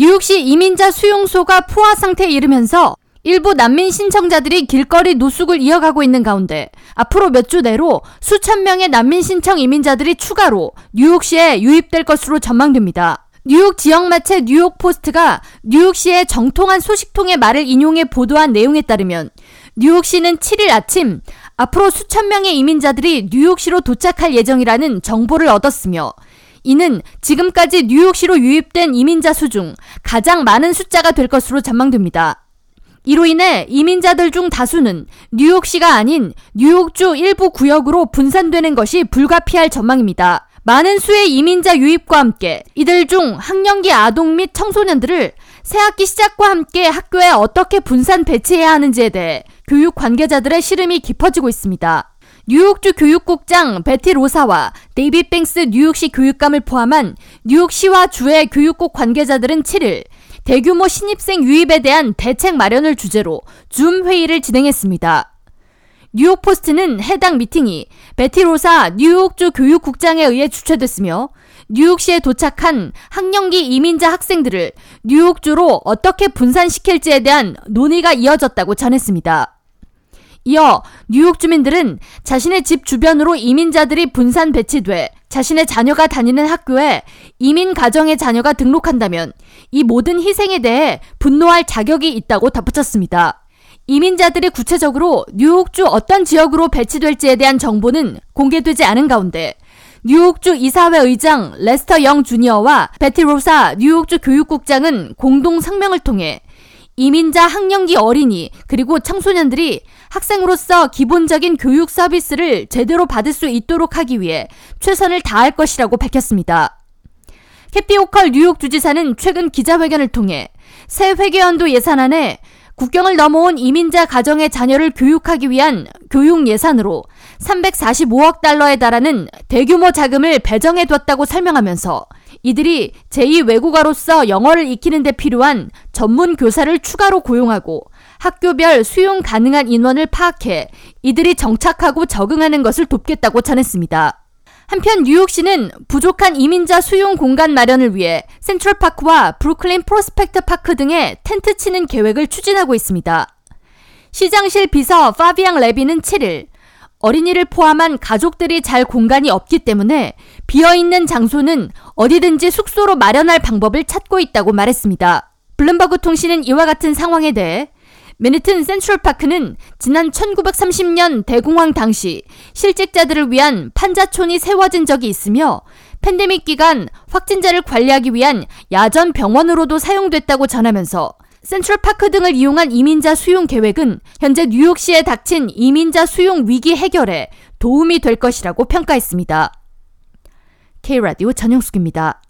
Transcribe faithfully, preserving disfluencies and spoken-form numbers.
뉴욕시 이민자 수용소가 포화 상태에 이르면서 일부 난민 신청자들이 길거리 노숙을 이어가고 있는 가운데 앞으로 몇 주 내로 수천 명의 난민 신청 이민자들이 추가로 뉴욕시에 유입될 것으로 전망됩니다. 뉴욕 지역마체 뉴욕포스트가 뉴욕시의 정통한 소식통의 말을 인용해 보도한 내용에 따르면 뉴욕시는 칠 일 아침 앞으로 수천 명의 이민자들이 뉴욕시로 도착할 예정이라는 정보를 얻었으며 이는 지금까지 뉴욕시로 유입된 이민자 수 중 가장 많은 숫자가 될 것으로 전망됩니다. 이로 인해 이민자들 중 다수는 뉴욕시가 아닌 뉴욕주 일부 구역으로 분산되는 것이 불가피할 전망입니다. 많은 수의 이민자 유입과 함께 이들 중 학령기 아동 및 청소년들을 새학기 시작과 함께 학교에 어떻게 분산 배치해야 하는지에 대해 교육 관계자들의 시름이 깊어지고 있습니다. 뉴욕주 교육국장 베티 로사와 데이비드 뱅스 뉴욕시 교육감을 포함한 뉴욕시와 주의 교육국 관계자들은 칠 일 대규모 신입생 유입에 대한 대책 마련을 주제로 줌 회의를 진행했습니다. 뉴욕포스트는 해당 미팅이 베티 로사 뉴욕주 교육국장에 의해 주최됐으며 뉴욕시에 도착한 학령기 이민자 학생들을 뉴욕주로 어떻게 분산시킬지에 대한 논의가 이어졌다고 전했습니다. 이어 뉴욕 주민들은 자신의 집 주변으로 이민자들이 분산 배치돼 자신의 자녀가 다니는 학교에 이민 가정의 자녀가 등록한다면 이 모든 희생에 대해 분노할 자격이 있다고 덧붙였습니다. 이민자들이 구체적으로 뉴욕주 어떤 지역으로 배치될지에 대한 정보는 공개되지 않은 가운데 뉴욕주 이사회 의장 레스터 영 주니어와 베티 로사 뉴욕주 교육국장은 공동 성명을 통해 이민자 학령기 어린이 그리고 청소년들이 학생으로서 기본적인 교육 서비스를 제대로 받을 수 있도록 하기 위해 최선을 다할 것이라고 밝혔습니다. 캐티 호컬 뉴욕 주지사는 최근 기자회견을 통해 새 회계연도 예산안에 국경을 넘어온 이민자 가정의 자녀를 교육하기 위한 교육 예산으로 삼백사십오억 달러에 달하는 대규모 자금을 배정해뒀다고 설명하면서 이들이 제이 외국어로서 영어를 익히는 데 필요한 전문 교사를 추가로 고용하고 학교별 수용 가능한 인원을 파악해 이들이 정착하고 적응하는 것을 돕겠다고 전했습니다. 한편 뉴욕시는 부족한 이민자 수용 공간 마련을 위해 센트럴파크와 브루클린 프로스펙트 파크 등에 텐트 치는 계획을 추진하고 있습니다. 시장실 비서 파비앙 레비는 칠 일 어린이를 포함한 가족들이 잘 공간이 없기 때문에 비어있는 장소는 어디든지 숙소로 마련할 방법을 찾고 있다고 말했습니다. 블룸버그 통신은 이와 같은 상황에 대해 맨해튼 센트럴파크는 지난 천구백삼십년 대공황 당시 실직자들을 위한 판자촌이 세워진 적이 있으며 팬데믹 기간 확진자를 관리하기 위한 야전 병원으로도 사용됐다고 전하면서 센트럴파크 등을 이용한 이민자 수용 계획은 현재 뉴욕시에 닥친 이민자 수용 위기 해결에 도움이 될 것이라고 평가했습니다. K라디오 전영숙입니다.